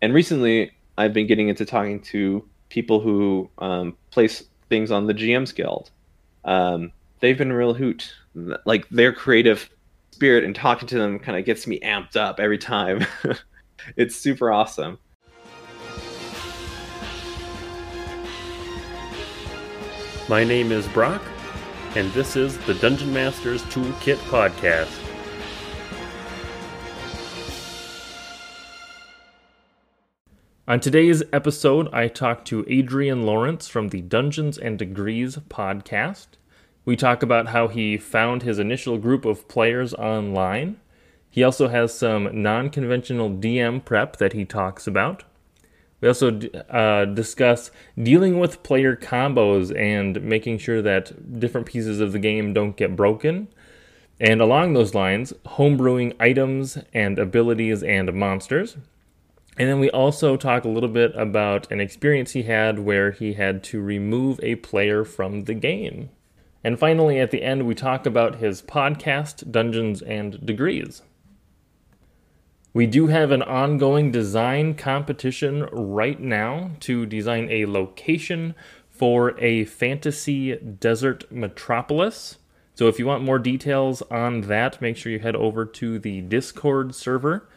And recently, I've been getting into talking to people who place things on the GM's Guild. They've been a real hoot. Like, their creative spirit and talking to them kind of gets me amped up every time. It's super awesome. My name is Brock, and this is the Dungeon Master's Toolkit Podcast. On today's episode, I talk to Adrian Lawrence from the Dungeons and Degrees podcast. We talk about how he found his initial group of players online. He also has some non-conventional DM prep that he talks about. We also discuss dealing with player combos and making sure that different pieces of the game don't get broken. And along those lines, homebrewing items and abilities and monsters. And then we also talk a little bit about an experience he had where he had to remove a player from the game. And finally, at the end, we talk about his podcast, Dungeons and Degrees. We do have an ongoing design competition right now to design a location for a fantasy desert metropolis. So if you want more details on that, make sure you head over to the Discord server.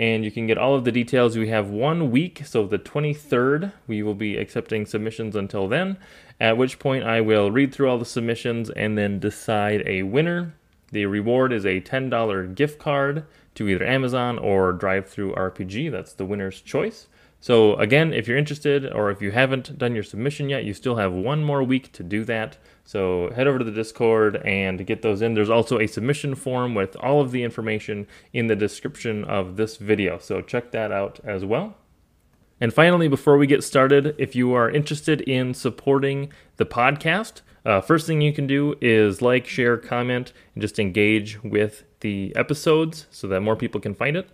And you can get all of the details. We have 1 week, so the 23rd, we will be accepting submissions until then, at which point I will read through all the submissions and then decide a winner. The reward is a $10 gift card to either Amazon or Drive-Thru RPG. That's the winner's choice. So again, if you're interested or if you haven't done your submission yet, you still have 1 more week to do that. So head over to the Discord and get those in. There's also a submission form with all of the information in the description of this video. So check that out as well. And finally, before we get started, if you are interested in supporting the podcast, first thing you can do is like, share, comment, and just engage with the episodes so that more people can find it.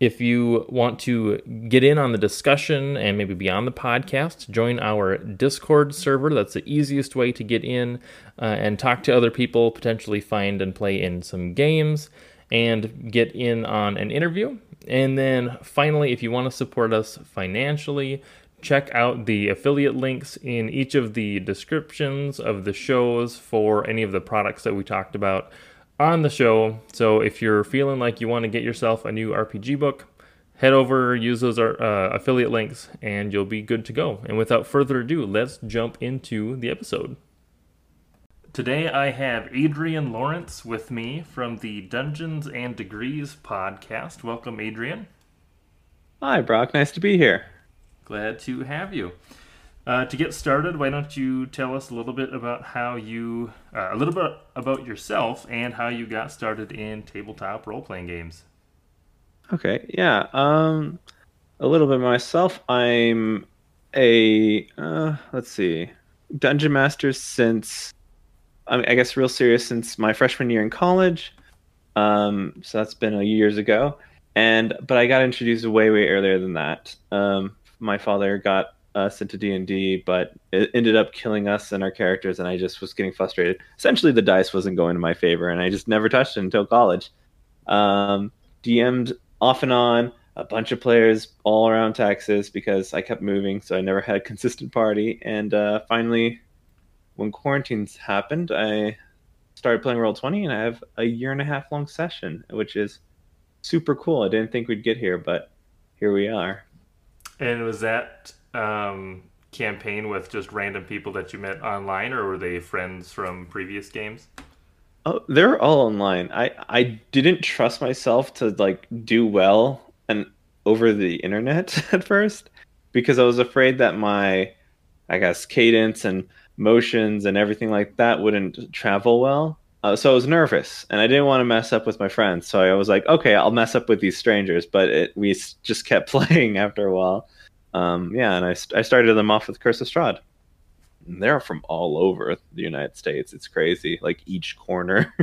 If you want to get in on the discussion and maybe be on the podcast, join our Discord server. That's the easiest way to get in and talk to other people, potentially find and play in some games, and get in on an interview. And then finally, if you want to support us financially, check out the affiliate links in each of the descriptions of the shows for any of the products that we talked about on the show. So if you're feeling like you want to get yourself a new RPG book, head over, use those affiliate links, and you'll be good to go. And without further ado, let's jump into the episode. Today I have Adrian Lawrence with me from the Dungeons and Degrees podcast. Welcome, Adrian. Hi, Brock. Nice to be here. Glad to have you. To get started, why don't you tell us a little bit about how you, a little bit about yourself and how you got started in tabletop role-playing games. Okay, yeah. A little bit myself. I'm a, dungeon master since, I guess real serious, since my freshman year in college. So that's been years ago. But I got introduced way earlier than that. My father got us into D&D, but it ended up killing us and our characters, and I just was getting frustrated. Essentially, the dice wasn't going in my favor, and I just never touched it until college. DM'd off and on, a bunch of players all around Texas because I kept moving, so I never had a consistent party. And finally, when quarantines happened, I started playing Roll20, and I have a 1.5 year long session, which is super cool. I didn't think we'd get here, but here we are. And was that campaign with just random people that you met online, or were they friends from previous games? Oh, they're all online. I didn't trust myself to like do well and over the internet at first, because I was afraid that my, I guess, cadence and motions and everything like that wouldn't travel well. So I was nervous, and I didn't want to mess up with my friends. So I was like, okay, I'll mess up with these strangers. But we just kept playing after a while. And I started them off with Curse of Strahd. And they're from all over the United States. It's crazy, like each corner.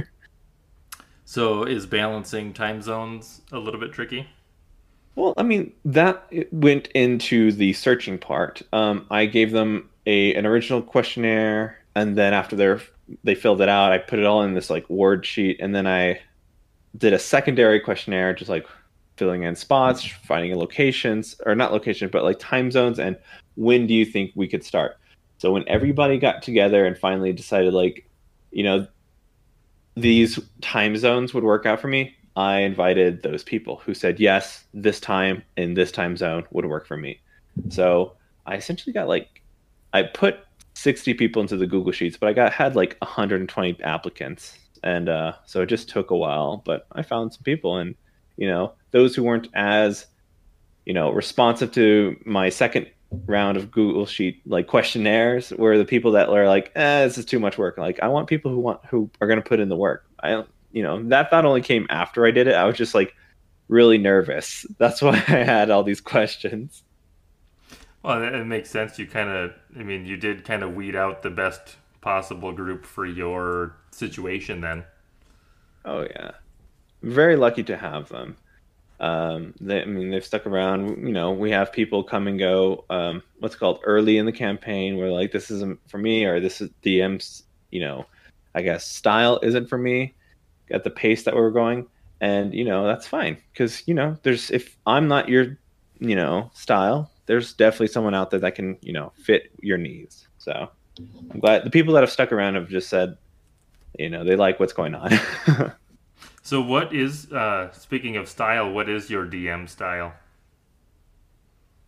So is balancing time zones a little bit tricky? Well, I mean, that went into the searching part. I gave them an original questionnaire, and then after they filled it out, I put it all in this like word sheet, and then I did a secondary questionnaire, just like filling in spots, finding locations, or not locations, but like time zones, and when do you think we could start? So when everybody got together and finally decided, like, you know, these time zones would work out for me, I invited those people who said, yes, this time in this time zone would work for me. So I essentially got like, I put 60 people into the Google Sheets, but I had like 120 applicants. And so it just took a while, but I found some people. And, you know, those who weren't as, you know, responsive to my second round of Google Sheet like questionnaires were the people that were like, this is too much work. Like, I want people who are going to put in the work. You know, that thought only came after I did it. I was just like really nervous. That's why I had all these questions. Well, it makes sense. You kind of, I mean, you did kind of weed out the best possible group for your situation then. Oh, yeah. Very lucky to have them. They've stuck around. You know, we have people come and go, what's called early in the campaign, where like, this isn't for me, or this is DM's, you know, I guess style isn't for me at the pace that we were going. And, you know, that's fine. Cause, you know, if I'm not your, you know, style, there's definitely someone out there that can, you know, fit your needs. So I'm glad the people that have stuck around have just said, you know, they like what's going on. So what is, speaking of style, what is your DM style?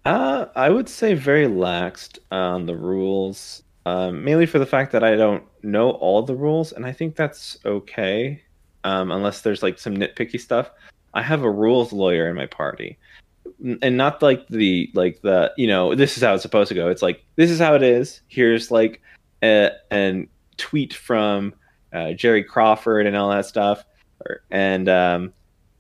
I would say very laxed on the rules, mainly for the fact that I don't know all the rules, and I think that's okay, unless there's like some nitpicky stuff. I have a rules lawyer in my party, and not like the you know, this is how it's supposed to go. It's like, this is how it is. Here's like a tweet from Jerry Crawford and all that stuff. And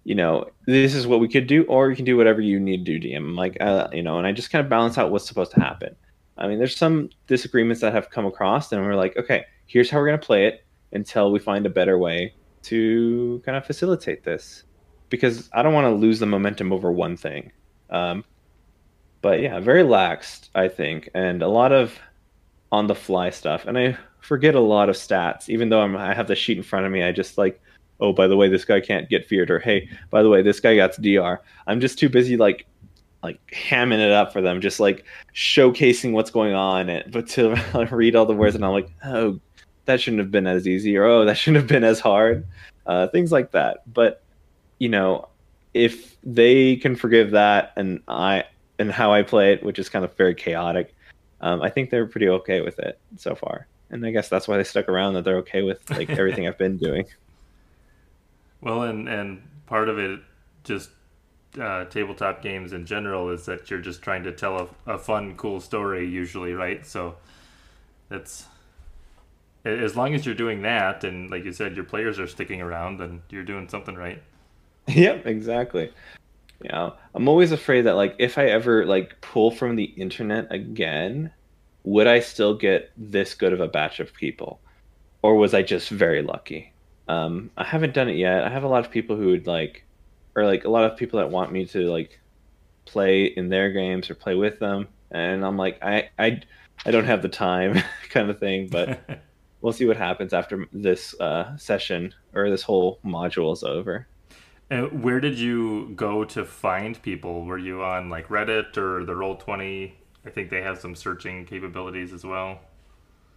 you know, this is what we could do, or you can do whatever you need to do, DM. Like, you know, and I just kind of balance out what's supposed to happen. I mean, there's some disagreements that have come across, and we're like, okay, here's how we're going to play it until we find a better way to kind of facilitate this, because I don't want to lose the momentum over one thing. But yeah, very laxed, I think, and a lot of on the fly stuff, and I forget a lot of stats, even though I have the sheet in front of me. I just like, oh, by the way, this guy can't get feared, or hey, by the way, this guy got DR. I'm just too busy like hamming it up for them, just like showcasing what's going on, but to read all the words, and I'm like, oh, that shouldn't have been as easy, or oh, that shouldn't have been as hard, things like that. But you know, if they can forgive that and how I play it, which is kind of very chaotic, I think they're pretty okay with it so far, and I guess that's why they stuck around, that they're okay with like everything I've been doing. Well, and part of it, just tabletop games in general, is that you're just trying to tell a fun, cool story usually, right? So that's, as long as you're doing that, and like you said, your players are sticking around, then you're doing something right. Yep, exactly. You know, I'm always afraid that like, if I ever like pull from the internet again, would I still get this good of a batch of people, or was I just very lucky? I haven't done it yet. I have a lot of people who would like, or like a lot of people that want me to like play in their games or play with them. And I'm like, I don't have the time kind of thing, but we'll see what happens after this session, or this whole module is over. And where did you go to find people? Were you on like Reddit or the Roll20? I think they have some searching capabilities as well.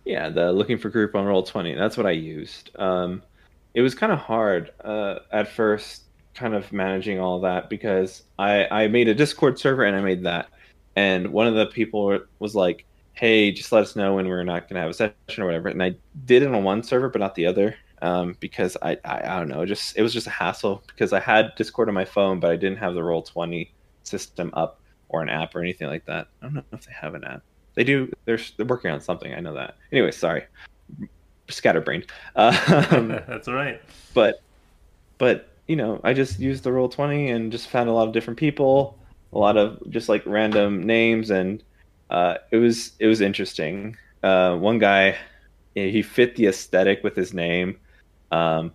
Yeah. The looking for group on Roll20. That's what I used. It was kind of hard at first, kind of managing all that, because I made a Discord server, and I made that. And one of the people was like, hey, just let us know when we're not going to have a session or whatever. And I did it on one server, but not the other, because I don't know. It was just a hassle, because I had Discord on my phone, but I didn't have the Roll20 system up, or an app or anything like that. I don't know if they have an app. They do. They're working on something. I know that. Anyway, sorry. Scatterbrained. That's all right. But you know, I just used the Roll20 and just found a lot of different people, a lot of just like random names, and it was interesting. One guy, he fit the aesthetic with his name, and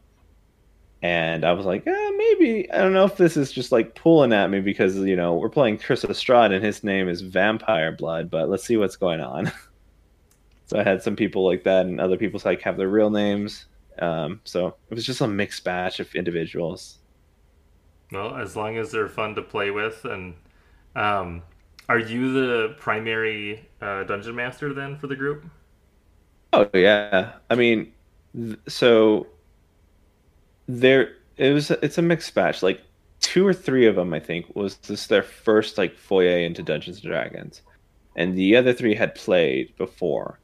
I was like, maybe, I don't know if this is just like pulling at me, because you know, we're playing Curse of Strahd and his name is Vampire Blood, but let's see what's going on. So I had some people like that, and other people like have their real names. So it was just a mixed batch of individuals. Well, as long as they're fun to play with. And are you the primary dungeon master then for the group? Oh, yeah. I mean, so there it's a mixed batch. Like 2 or 3 of them, I think, was this their first like foray into Dungeons and Dragons. And the other 3 had played before.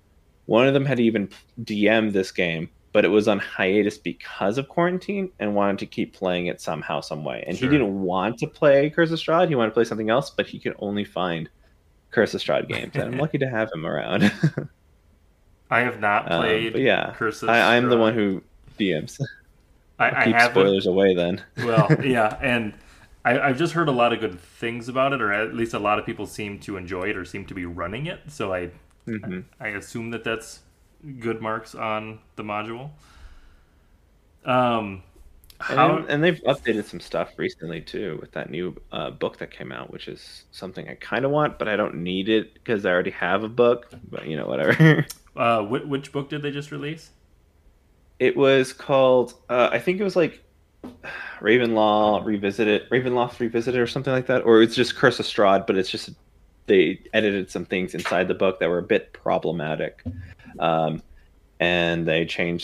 One of them had even DM'd this game, but it was on hiatus because of quarantine and wanted to keep playing it somehow, some way. And He didn't want to play Curse of Strahd. He wanted to play something else, but he could only find Curse of Strahd games. And I'm lucky to have him around. I have not played Curse of Strahd. I'm the one who DMs. I keep spoilers away then. Well, yeah, and I've just heard a lot of good things about it, or at least a lot of people seem to enjoy it or seem to be running it. So I assume that that's good marks on the module. And they've updated some stuff recently too with that new book that came out, which is something I kind of want, but I don't need it because I already have a book. But you know, whatever. Which book did they just release? It was called, I think it was like Ravenloft Revisited or something like that, or it's just Curse of Strahd, but it's just they edited some things inside the book that were a bit problematic. And they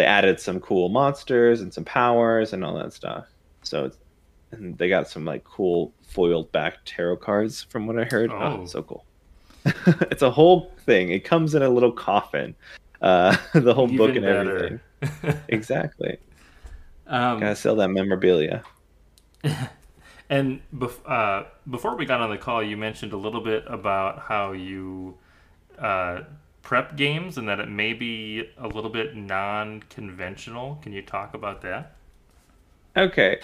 added some cool monsters and some powers and all that stuff. And they got some like cool foiled back tarot cards from what I heard. Oh, so cool. It's a whole thing. It comes in a little coffin. The whole book and everything. Exactly. Gotta sell that memorabilia. And before we got on the call, you mentioned a little bit about how you prep games and that it may be a little bit non-conventional. Can you talk about that? Okay.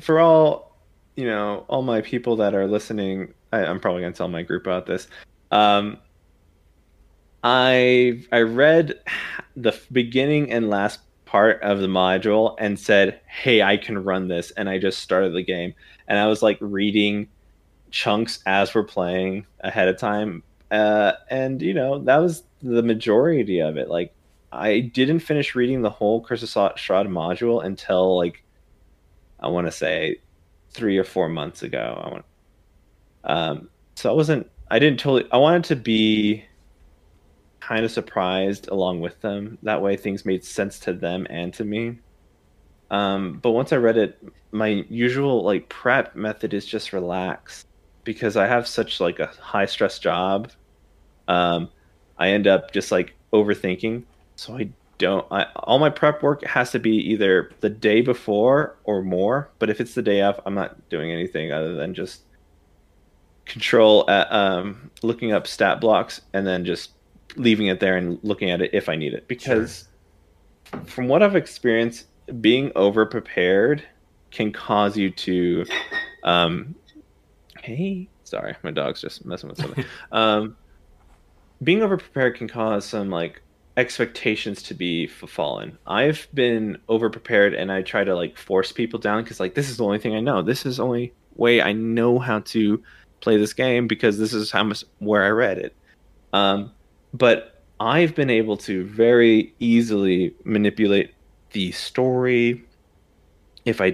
For all my people that are listening, I'm probably going to tell my group about this. I read the beginning and last part of the module and said, hey, I can run this. And I just started the game. And I was like reading chunks as we're playing ahead of time. That was the majority of it. Like, I didn't finish reading the whole Curse of Strahd module until like, I want to say 3 or 4 months ago. I wanted to be kind of surprised along with them. That way things made sense to them and to me. But once I read it, my usual like prep method is just relax, because I have such like a high stress job. I end up just like overthinking. So all my prep work has to be either the day before or more. But if it's the day off, I'm not doing anything other than just control at, looking up stat blocks and then just leaving it there and looking at it if I need it, because from what I've experienced, being over prepared can cause you to hey, sorry, my dog's just messing with something. Being over prepared can cause some like expectations to be fallen. I've been over prepared and I try to like force people down, because like, this is the only thing I know, this is the only way I know how to play this game, because this is how much where I read it. But I've been able to very easily manipulate the story if I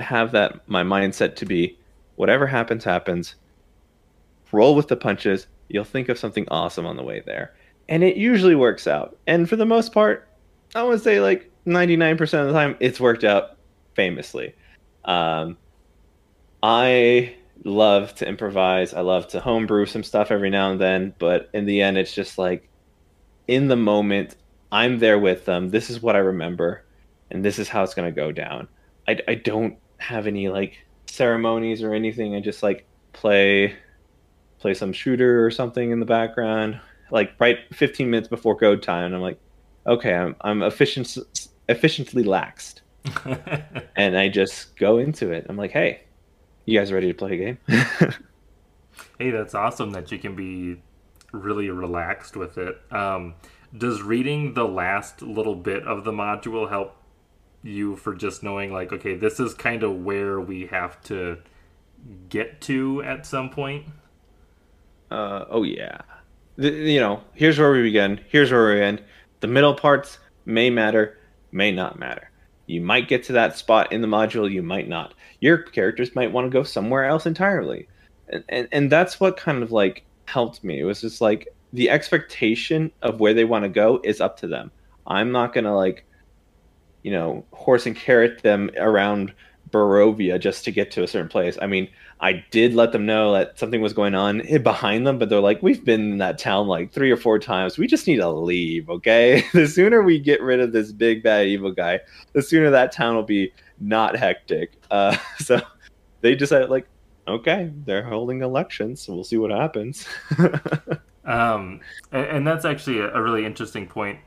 have that, my mindset to be whatever happens, happens, roll with the punches, you'll think of something awesome on the way there. And it usually works out. And for the most part, I would say like 99% of the time, it's worked out famously. I love to improvise. I love to homebrew some stuff every now and then, but in the end, it's just like in the moment, I'm there with them. This is what I remember, and this is how it's going to go down. I don't have any like ceremonies or anything. I just like play some shooter or something in the background, like right 15 minutes before go time. And I'm like, okay, I'm efficiently laxed, and I just go into it. I'm like, hey, you guys ready to play a game? Hey, that's awesome that you can be really relaxed with it. Does reading the last little bit of the module help you for just knowing, like, okay, this is kind of where we have to get to at some point? Oh, yeah. Here's where we begin. Here's where we end. The middle parts may matter, may not matter. You might get to that spot in the module, you might not. Your characters might want to go somewhere else entirely. And that's what kind of like helped me. It was just like the expectation of where they want to go is up to them. I'm not going to like, you know, horse and carrot them around Barovia just to get to a certain place. I mean, I did let them know that something was going on behind them, but they're like, we've been in that town like 3 or 4 times. We just need to leave, okay? The sooner we get rid of this big, bad, evil guy, the sooner that town will be not hectic. So they decided like, okay, they're holding elections, so we'll see what happens. And that's actually a really interesting point.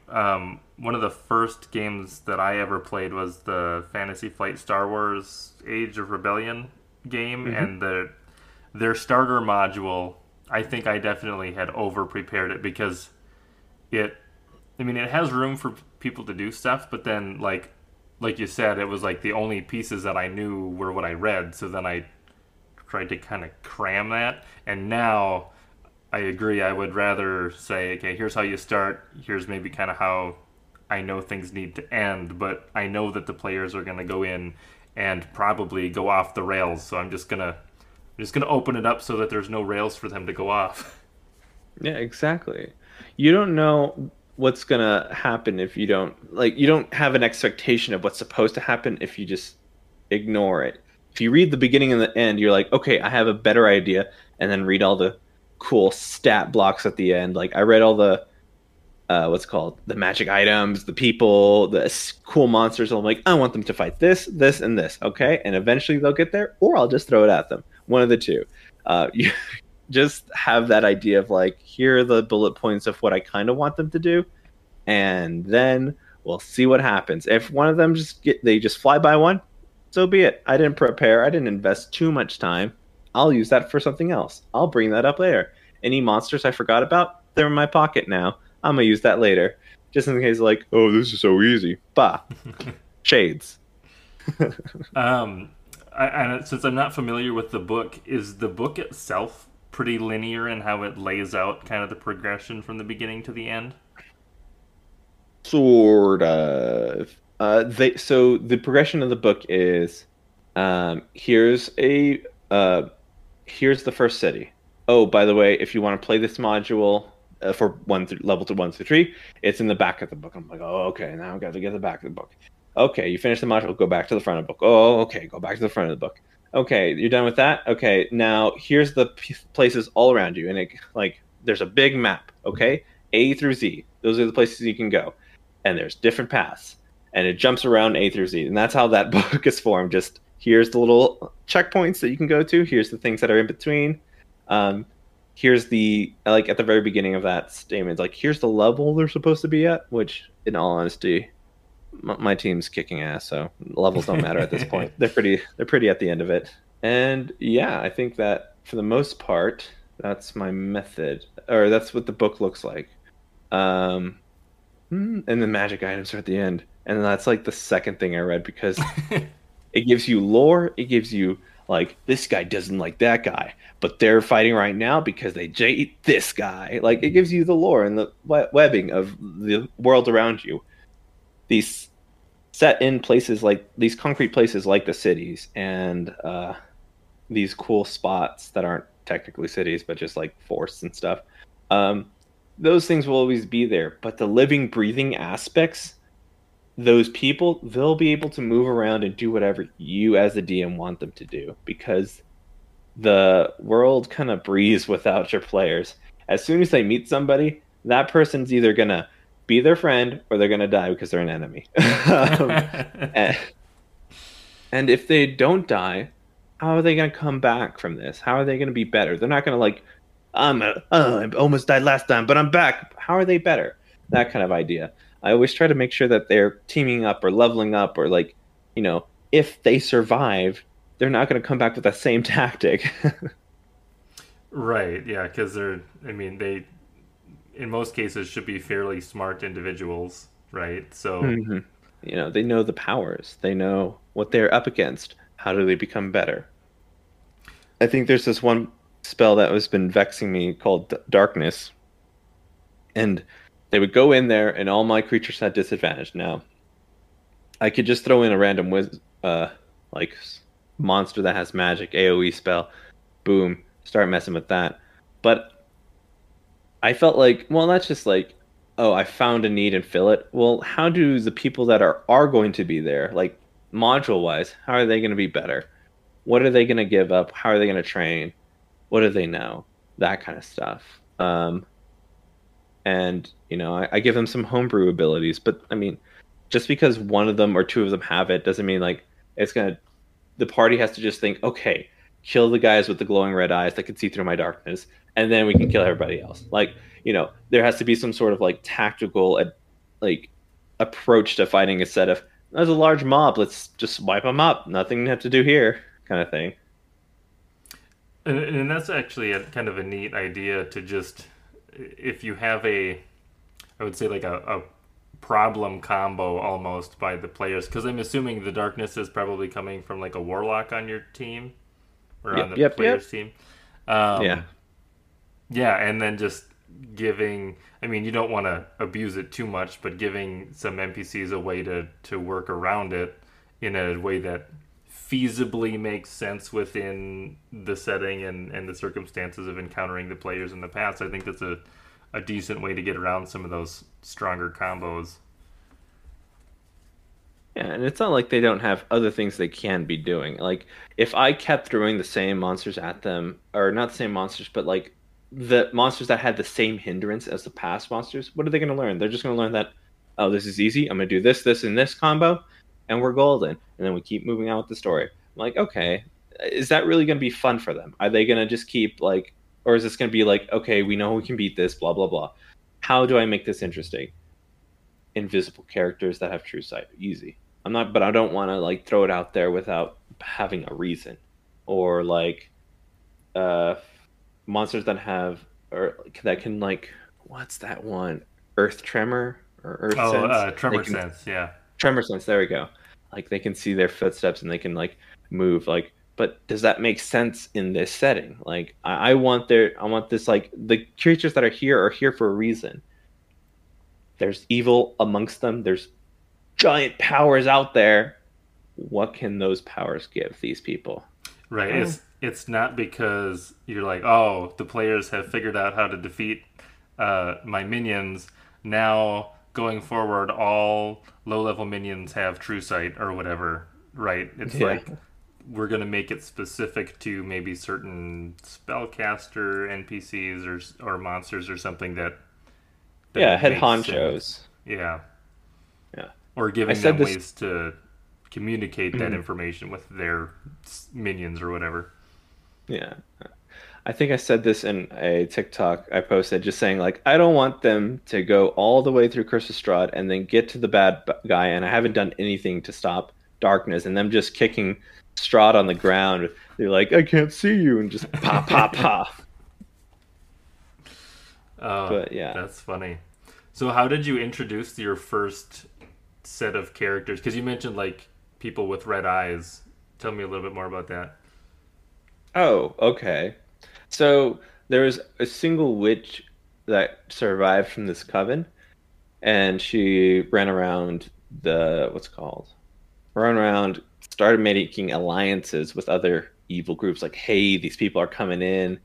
One of the first games that I ever played was the Fantasy Flight Star Wars Age of Rebellion game, mm-hmm. and their starter module, I think I definitely had over-prepared it because it has room for people to do stuff, but then, like you said, it was like the only pieces that I knew were what I read, so then I tried to kind of cram that, and now I agree. I would rather say, okay, here's how you start, here's maybe kind of how I know things need to end, but I know that the players are going to go in and probably go off the rails, so I'm just gonna open it up so that there's no rails for them to go off. Yeah, exactly. You don't know what's gonna happen if you don't have an expectation of what's supposed to happen if you just ignore it. If you read the beginning and the end, you're like, okay, I have a better idea, and then read all the cool stat blocks at the end. Like I read all the the magic items, the people, the cool monsters. I'm like, I want them to fight this, this, and this. Okay, and eventually they'll get there, or I'll just throw it at them. One of the two. You just have that idea of like, here are the bullet points of what I kind of want them to do, and then we'll see what happens. If one of them they just fly by one, so be it. I didn't prepare. I didn't invest too much time. I'll use that for something else. I'll bring that up later. Any monsters I forgot about, they're in my pocket now. I'm going to use that later. Just in case, like, oh, this is so easy. Bah. Shades. And since I'm not familiar with the book, is the book itself pretty linear in how it lays out kind of the progression from the beginning to the end? Sort of. So the progression of the book is, here's the first city. Oh, by the way, if you want to play this module, for level 1 through 3, it's in the back of the book. I'm like, oh, okay, now I've got to get to the back of the book. Okay, you finish the module, go back to the front of the book. Oh, okay, go back to the front of the book. Okay, you're done with that? Okay, now here's the places all around you. And it, like, there's a big map, okay? A through Z. Those are the places you can go. And there's different paths. And it jumps around A through Z. And that's how that book is formed. Just here's the little checkpoints that you can go to. Here's the things that are in between. Here's the, like, at the very beginning of that statement, like, here's the level they're supposed to be at, which, in all honesty, my team's kicking ass, so levels don't matter at this point. They're pretty at the end of it. And, yeah, I think that, for the most part, that's my method, or that's what the book looks like. And the magic items are at the end. And that's, like, the second thing I read, because it gives you lore, it gives you, like, this guy doesn't like that guy, but they're fighting right now because they hate this guy. Like, it gives you the lore and the webbing of the world around you. These set in places, like these concrete places, like the cities, and these cool spots that aren't technically cities, but just like forests and stuff. Those things will always be there, but the living, breathing aspects, those people, they'll be able to move around and do whatever you as a DM want them to do, because the world kind of breathes without your players. As soon as they meet somebody, that person's either going to be their friend or they're going to die because they're an enemy. And if they don't die, how are they going to come back from this? How are they going to be better? They're not going to like, I almost died last time, but I'm back. How are they better? That kind of idea. I always try to make sure that they're teaming up or leveling up, or like, you know, if they survive, they're not going to come back with that same tactic. Right, yeah, because they, in most cases, should be fairly smart individuals, right? So, mm-hmm. You know, they know the powers. They know what they're up against. How do they become better? I think there's this one spell that has been vexing me called Darkness. And they would go in there, and all my creatures had disadvantage. Now, I could just throw in a random like monster that has magic, AoE spell, boom, start messing with that. But I felt like, well, that's just like, oh, I found a need and fill it. Well, how do the people that are going to be there, like module-wise, how are they going to be better? What are they going to give up? How are they going to train? What do they know? That kind of stuff. And, you know, I give them some homebrew abilities. But, I mean, just because one of them or two of them have it doesn't mean, like, it's going to... The party has to just think, okay, kill the guys with the glowing red eyes that can see through my darkness, and then we can kill everybody else. Like, you know, there has to be some sort of, like, tactical, like, approach to fighting instead of, there's a large mob, let's just wipe them up, nothing have to do here, kind of thing. And that's actually kind of a neat idea to just, if you have a, I would say like a problem combo almost by the players, because I'm assuming the darkness is probably coming from like a warlock on your team, or on the players' team. Yeah, and then just giving, I mean, you don't want to abuse it too much, but giving some NPCs a way to work around it in a way that feasibly makes sense within the setting and the circumstances of encountering the players in the past. I think that's a decent way to get around some of those stronger combos. Yeah, and it's not like they don't have other things they can be doing. Like, if I kept throwing the same monsters at them, or not the same monsters, but like the monsters that had the same hindrance as the past monsters, what are they going to learn? They're just going to learn that, oh, this is easy, I'm going to do this, this, and this combo, and we're golden. And then we keep moving on with the story. I'm like, okay, is that really going to be fun for them? Are they going to just keep like, or is this going to be like, okay, we know we can beat this, blah, blah, blah. How do I make this interesting? Invisible characters that have true sight. Easy. I'm not, but I don't want to like throw it out there without having a reason. Or like monsters that have, or that can like, what's that one? Earth Tremor? Or Earth Sense? Tremor Sense, yeah. Tremor Sense, there we go. Like they can see their footsteps and they can like move like, but does that make sense in this setting? Like, I want this, like, the creatures that are here for a reason. There's evil amongst them. There's giant powers out there. What can those powers give these people? Right. Oh. It's not because you're like, oh, the players have figured out how to defeat my minions. Now, going forward, all low-level minions have true sight or whatever. Right. It's like... we're going to make it specific to maybe certain spellcaster NPCs or monsters or something that yeah, head honchos. Yeah. Yeah. Or giving them ways to communicate that information with their minions or whatever. Yeah. I think I said this in a TikTok I posted, just saying like, I don't want them to go all the way through Curse of Strahd and then get to the bad guy and I haven't done anything to stop darkness and them just kicking Strahd on the ground. They're like, I can't see you, and just pop, pop, pop. But yeah, that's funny. So how did you introduce your first set of characters? Because you mentioned like people with red eyes. Tell me a little bit more about that. Oh, okay. So there was a single witch that survived from this coven, and she ran around started making alliances with other evil groups. Like, hey, these people are coming in.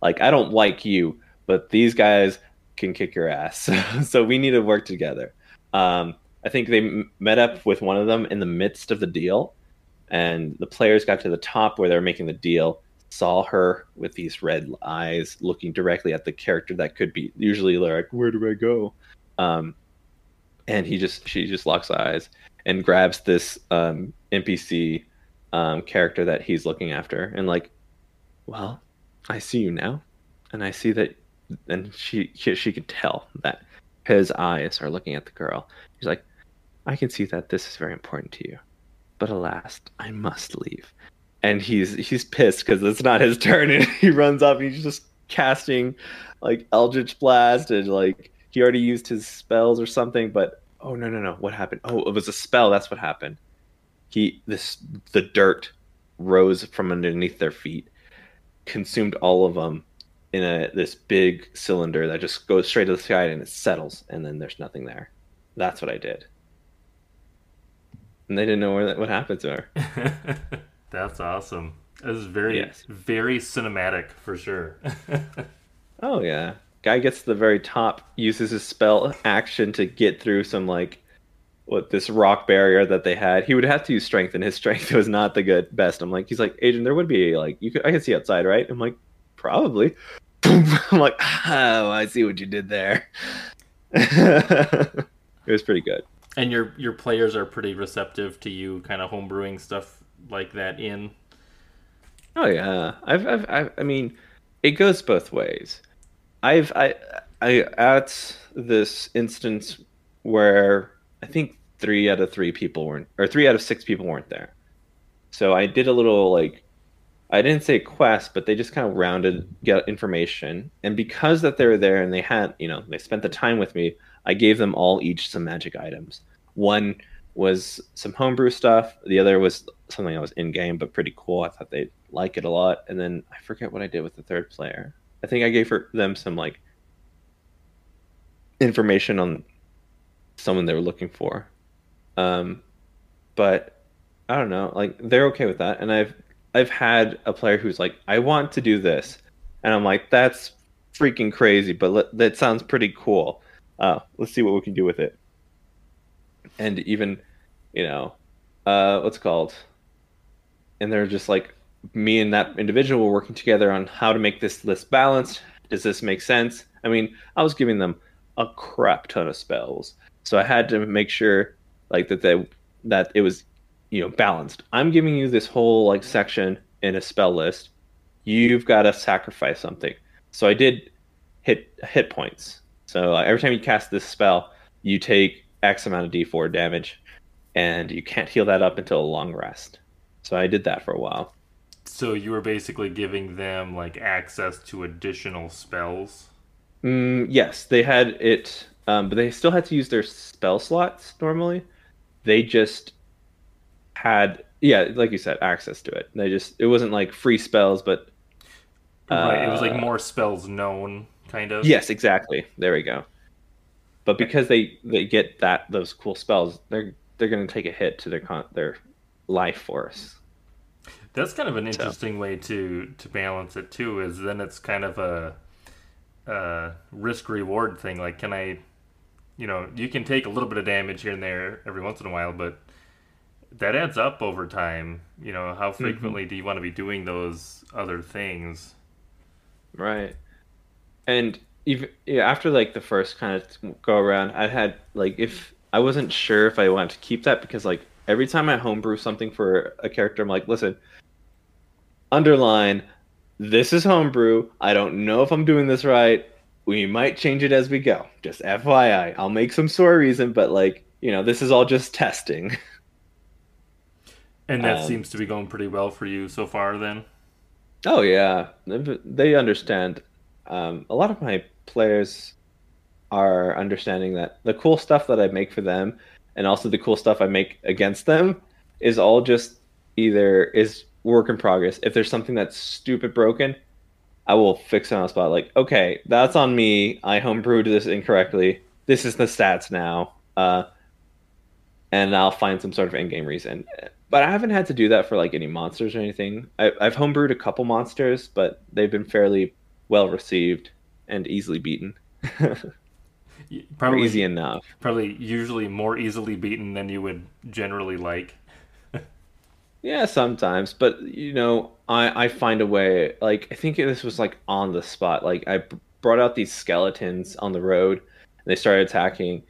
Like, I don't like you, but these guys can kick your ass. So we need to work together. I think they met up with one of them in the midst of the deal. And the players got to the top where they were making the deal, saw her with these red eyes looking directly at the character that could be. Usually they're like, where do I go? And she just locks eyes and grabs this NPC character that he's looking after, and like, well, I see you now, and I see that, and she could tell that his eyes are looking at the girl. He's like, I can see that this is very important to you, but alas, I must leave. And he's pissed because it's not his turn, and he runs off. And he's just casting like Eldritch Blast, and like he already used his spells or something, but. Oh, no, what happened? Oh, it was a spell, that's what happened. The dirt rose from underneath their feet, consumed all of them in this big cylinder that just goes straight to the sky and it settles, and then there's nothing there. That's what I did. and they didn't know what happened to her. That's awesome. This is very cinematic for sure. Oh yeah, guy gets to the very top, uses his spell action to get through some this rock barrier that they had. He would have to use strength, and his strength was not the best. I'm like, he's like, Adrian, there would be I could see outside, right? I'm like, probably. I'm like, oh, I see what you did there. It was pretty good. And your players are pretty receptive to you kind of homebrewing stuff like that in? Oh yeah, I mean, it goes both ways. At this instance where I think 3 out of 6 people weren't there, so I did a little I didn't say quest, but they just kind of got information, and because that they were there and they had, they spent the time with me, I gave them all each some magic items. One was some homebrew stuff. The other was something I was in game, but pretty cool. I thought they'd like it a lot. And then I forget what I did with the third player. I think I gave them some information on someone they were looking for. But I don't know, they're okay with that. And I've had a player who's like, I want to do this. And I'm like, that's freaking crazy, but that sounds pretty cool. Let's see what we can do with it. And even, what's it called? And they're just like, me and that individual were working together on how to make this list balanced. Does this make sense? I mean, I was giving them a crap ton of spells. So I had to make sure that it was balanced. I'm giving you this whole section in a spell list. You've got to sacrifice something. So I did hit points. So every time you cast this spell, you take X amount of D4 damage, and you can't heal that up until a long rest. So I did that for a while. So you were basically giving them access to additional spells. Yes, they had it, but they still had to use their spell slots normally. They just had, like you said, access to it. It wasn't free spells, but right, it was more spells known, kind of. Yes, exactly. There we go. But because they get those cool spells, they're going to take a hit to their life force. That's kind of an interesting way to balance it too. Is then it's kind of a risk reward thing. Can I, you can take a little bit of damage here and there every once in a while, but that adds up over time. How frequently do you want to be doing those other things? Right. And even after the first kind of go around, I had if I wasn't sure if I wanted to keep that, because every time I homebrew something for a character, I'm like, listen, underline, this is homebrew. I don't know if I'm doing this right. We might change it as we go. Just FYI. I'll make some sore reason, but this is all just testing. And that seems to be going pretty well for you so far then? Oh, yeah. They understand. A lot of my players are understanding that the cool stuff that I make for them, and also the cool stuff I make against them, is all just work in progress. If there's something that's stupid broken, I will fix it on the spot. Okay, that's on me. I homebrewed this incorrectly. This is the stats now. And I'll find some sort of in-game reason. But I haven't had to do that for any monsters or anything. I've homebrewed a couple monsters, but they've been fairly well received and easily beaten. Probably easy enough. Probably usually more easily beaten than you would generally like. Yeah, sometimes, but I find a way. I think this was on the spot. I brought out these skeletons on the road, and they started attacking,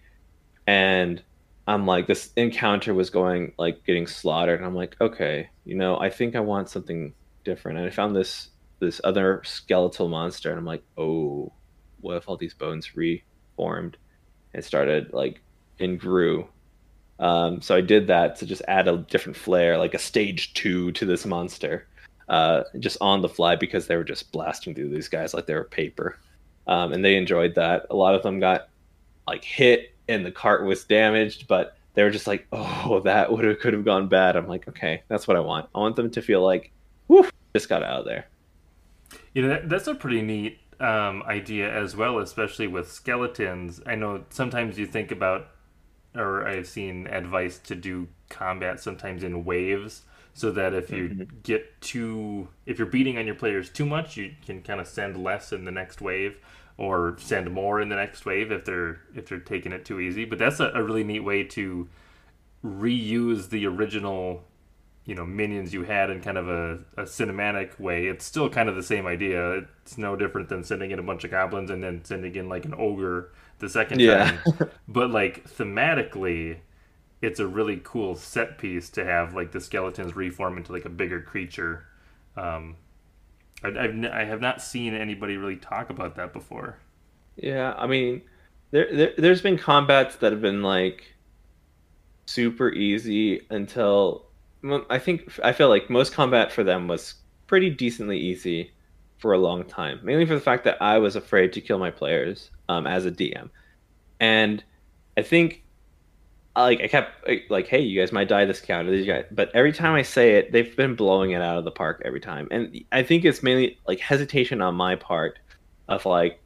and I'm like, this encounter was going getting slaughtered, and I'm like, okay, I think I want something different, and I found this other skeletal monster, and I'm like, oh, what if all these bones formed and started and grew. So I did that to just add a different flair, a stage 2 to this monster, just on the fly, because they were just blasting through these guys like they were paper. And they enjoyed that. A lot of them got hit and the cart was damaged, but they were just like, oh, that could have gone bad. I'm like, okay, that's what I want. I want them to feel like, woof, just got out of there. That's a pretty neat idea as well, especially with skeletons. I know sometimes you think about, or I've seen advice to do combat sometimes in waves, so that if you get too, if you're beating on your players too much, you can kind of send less in the next wave, or send more in the next wave if they're taking it too easy. But that's a really neat way to reuse the original, you know, minions you had in kind of a cinematic way. It's still kind of the same idea. It's no different than sending in a bunch of goblins and then sending in like an ogre the second time. But like thematically, it's a really cool set piece to have like the skeletons reform into like a bigger creature. I have not seen anybody really talk about that before. Yeah, I mean, there's been combats that have been like super easy until, I feel like most combat for them was pretty decently easy for a long time, mainly for the fact that I was afraid to kill my players as a DM, and I think like I kept like, hey, you guys might die this count, or these guys. But every time I say it, they've been blowing it out of the park every time, and I think it's mainly like hesitation on my part of like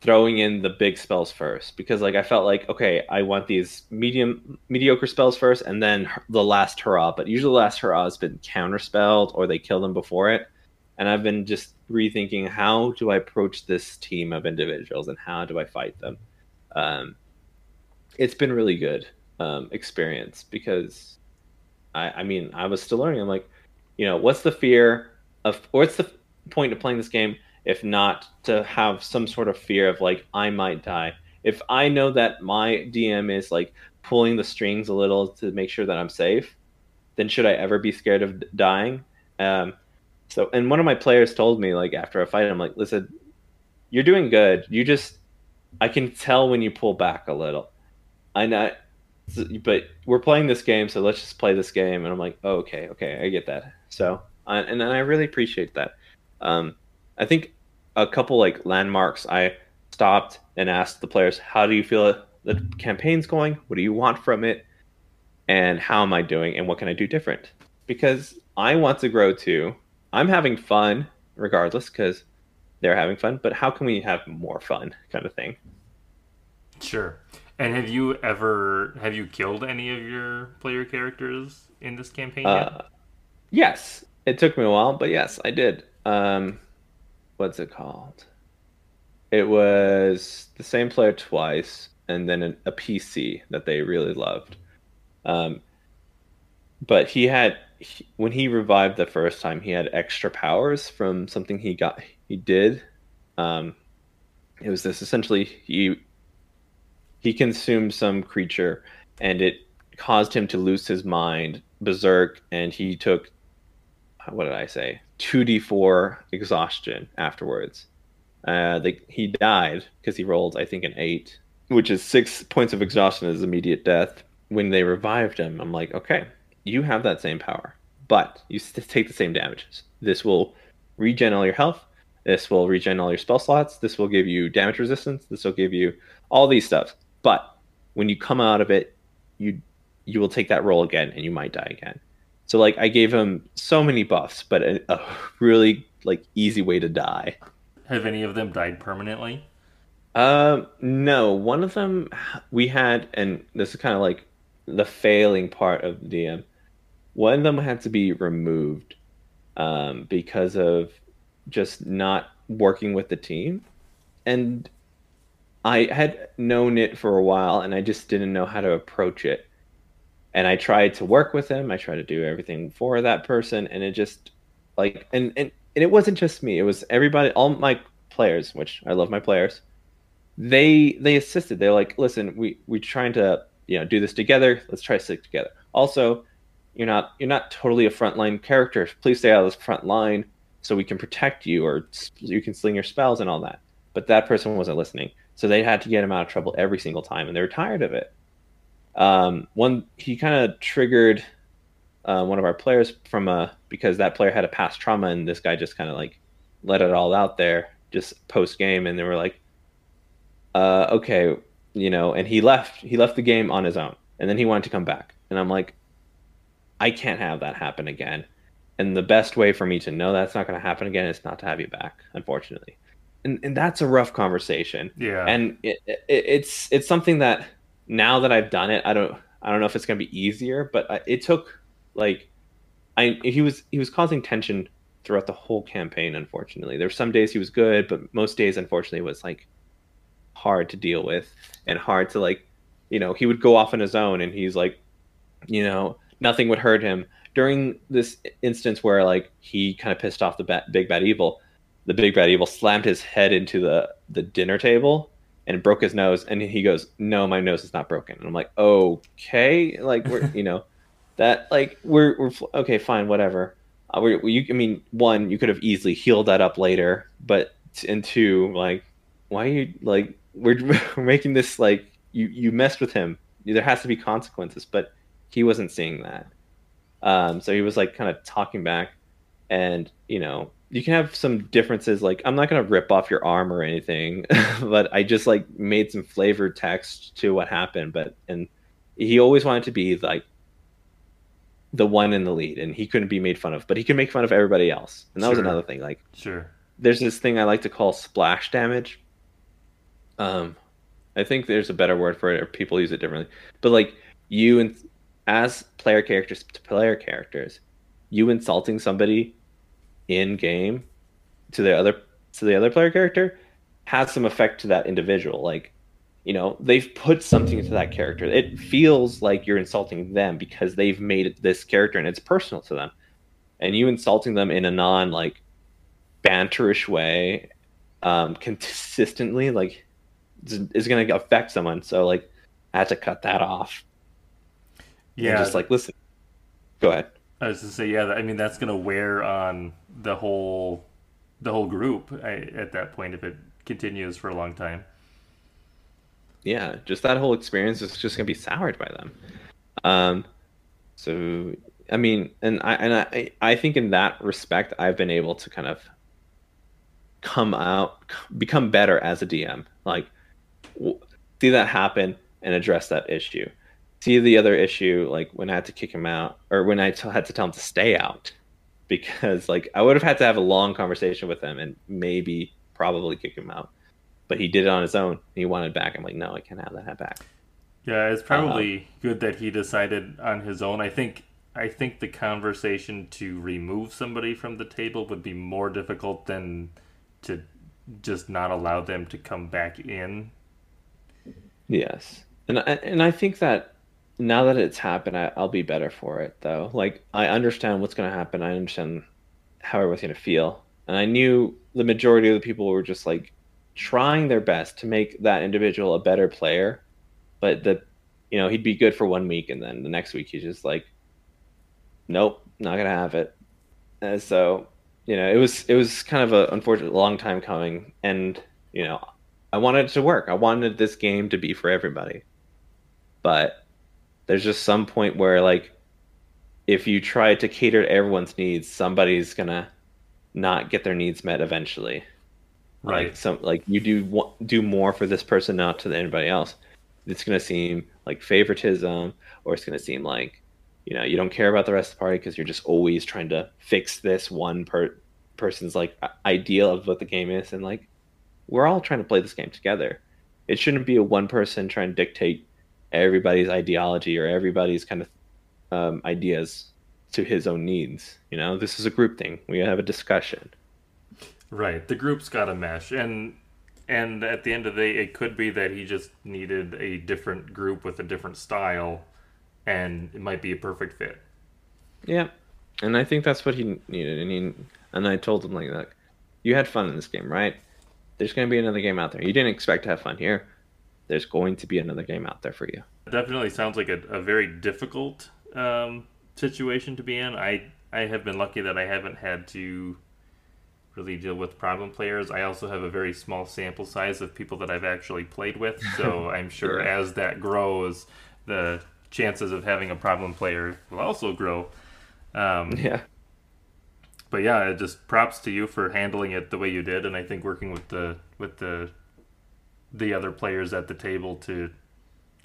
throwing in the big spells first, because like I felt like, okay, I want these mediocre spells first and then the last hurrah. But usually the last hurrah has been counterspelled or they kill them before it. And I've been just rethinking, how do I approach this team of individuals and how do I fight them? It's been really good experience, because I mean, I was still learning. I'm like, you know, what's the fear of, or what's the point of playing this game if not to have some sort of fear of like, I might die? If I know that my DM is like pulling the strings a little to make sure that I'm safe, then should I ever be scared of dying? So, and one of my players told me like after a fight, I'm like, listen, you're doing good. You just, I can tell when you pull back a little. I know, but we're playing this game, so let's just play this game. And I'm like, oh, okay, I get that. So, and I really appreciate that. I think a couple like landmarks, I stopped and asked the players, how do you feel the campaign's going? What do you want from it? And how am I doing? And what can I do different? Because I want to grow too. I'm having fun regardless because they're having fun, but how can we have more fun kind of thing? Sure. And have you killed any of your player characters in this campaign yet? Yes. It took me a while, but yes, I did. What's it called? It was the same player twice, and then a PC that they really loved. But when he revived the first time, he had extra powers from something he did. It was this, essentially he consumed some creature, and it caused him to lose his mind, berserk, and he took, what did I say? 2d4 exhaustion afterwards. He died because he rolled, I think, an 8, which is 6 points of exhaustion as immediate death. When they revived him, I'm like, okay, you have that same power, but you take the same damages. This will regen all your health. This will regen all your spell slots. This will give you damage resistance. This will give you all these stuff. But when you come out of it, you will take that roll again, and you might die again. So, like, I gave him so many buffs, but a really, like, easy way to die. Have any of them died permanently? No. One of them we had, and this is kind of, like, the failing part of the DM. One of them had to be removed because of just not working with the team. And I had known it for a while, and I just didn't know how to approach it. And I tried to work with him. I tried to do everything for that person. And it just, like, and it wasn't just me. It was everybody, all my players, which I love my players. They assisted. They're like, listen, we're trying to, you know, do this together. Let's try to stick together. Also, you're not totally a frontline character. Please stay out of this front line so we can protect you, or you can sling your spells and all that. But that person wasn't listening. So they had to get him out of trouble every single time. And they were tired of it. He kind of triggered one of our players because that player had a past trauma, and this guy just kind of like let it all out there just post game, and they were like, okay, you know, and he left the game on his own, and then he wanted to come back, and I'm like, I can't have that happen again, and the best way for me to know that's not going to happen again is not to have you back, unfortunately, and that's a rough conversation. Yeah, and it's something that. Now that I've done it, I don't. I don't know if it's going to be easier, but it took like he was causing tension throughout the whole campaign. Unfortunately, there were some days he was good, but most days, unfortunately, was like hard to deal with and hard to like, you know, he would go off on his own and he's like, you know, nothing would hurt him. During this instance where like he kind of pissed off the big bad evil, the big bad evil slammed his head into the dinner table and broke his nose. And he goes, "No, my nose is not broken." And I'm like, "Okay, like we're you know that like we're okay, fine, whatever." I mean, one, you could have easily healed that up later, but and two, like why are you like we're making this like you messed with him. There has to be consequences, but he wasn't seeing that. So he was like kind of talking back, and you know, you can have some differences. Like, I'm not going to rip off your arm or anything, but I just like made some flavored text to what happened. But, and he always wanted to be like the one in the lead, and he couldn't be made fun of, but he could make fun of everybody else. And that was another thing. Like, there's this thing I like to call splash damage. I think there's a better word for it, or people use it differently, but like you and as player characters to player characters, you insulting somebody in game to the other player character has some effect to that individual. Like, you know, they've put something into that character. It feels like you're insulting them because they've made it this character and it's personal to them. And you insulting them in a non like banterish way, consistently, like is going to affect someone. So like I had to cut that off. Yeah, just like listen. Go ahead. I was gonna say, yeah. I mean, that's gonna wear on the whole group at that point if it continues for a long time. Yeah, just that whole experience is just gonna be soured by them. So I mean, and I think in that respect, I've been able to kind of become better as a DM. Like, see that happen and address that issue. See the other issue, like when I had to kick him out, or when I had to tell him to stay out, because like I would have had to have a long conversation with him and maybe probably kick him out, but he did it on his own. And he wanted back. I'm like, no, I can't have that back. Yeah, it's probably good that he decided on his own. I think the conversation to remove somebody from the table would be more difficult than to just not allow them to come back in. Yes, and I think that. Now that it's happened, I'll be better for it, though. Like, I understand what's going to happen. I understand how everyone's going to feel. And I knew the majority of the people were just, like, trying their best to make that individual a better player. But, you know, he'd be good for 1 week, and then the next week he's just like, nope, not going to have it. And so, you know, it was kind of an unfortunate long time coming. And, you know, I wanted it to work. I wanted this game to be for everybody. But there's just some point where, like, if you try to cater to everyone's needs, somebody's gonna not get their needs met eventually. Right. Like, you do more for this person, not to anybody else. It's gonna seem like favoritism, or it's gonna seem like, you know, you don't care about the rest of the party because you're just always trying to fix this one person's like ideal of what the game is. And like, we're all trying to play this game together. It shouldn't be a one person trying to dictate everybody's ideology or everybody's kind of ideas to his own needs. You know, this is a group thing. We have a discussion. Right. The group's got to mesh. And at the end of the day, it could be that he just needed a different group with a different style, and it might be a perfect fit. Yeah. And I think that's what he needed. And I told him, like, look, you had fun in this game, right? There's going to be another game out there. You didn't expect to have fun here. There's going to be another game out there for you. It definitely sounds like a very difficult situation to be in. I have been lucky that I haven't had to really deal with problem players. I also have a very small sample size of people that I've actually played with. So I'm sure as that grows, the chances of having a problem player will also grow. Yeah. But yeah, just props to you for handling it the way you did. And I think working with the other players at the table to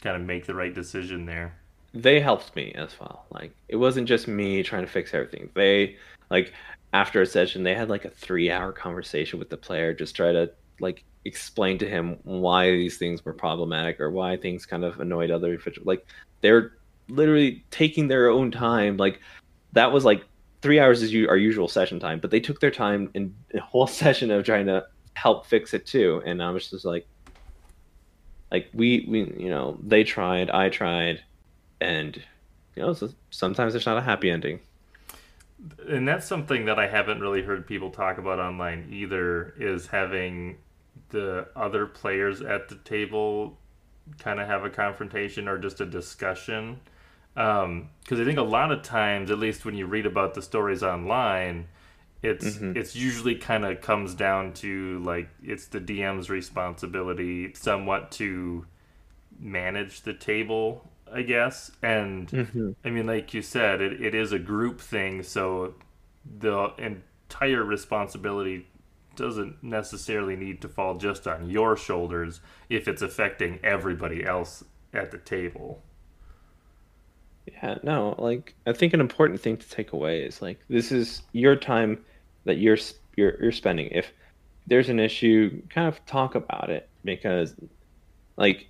kind of make the right decision there. They helped me as well. Like, it wasn't just me trying to fix everything. They, like, after a session, they had like a 3-hour conversation with the player, just try to like explain to him why these things were problematic or why things kind of annoyed other individuals. Like, they're literally taking their own time. Like, that was like 3 hours is our usual session time, but they took their time and a whole session of trying to help fix it too. And I was just like we, you know, they tried, I tried, and you know, so sometimes there's not a happy ending. And that's something that I haven't really heard people talk about online either, is having the other players at the table kind of have a confrontation or just a discussion. Because I think a lot of times, at least when you read about the stories online, it's usually kind of comes down to, like, it's the DM's responsibility somewhat to manage the table, I guess. And I mean, like you said, it is a group thing, so the entire responsibility doesn't necessarily need to fall just on your shoulders if it's affecting everybody else at the table. Yeah, no, like, I think an important thing to take away is, like, this is your time that you're spending. If there's an issue, kind of talk about it, because, like,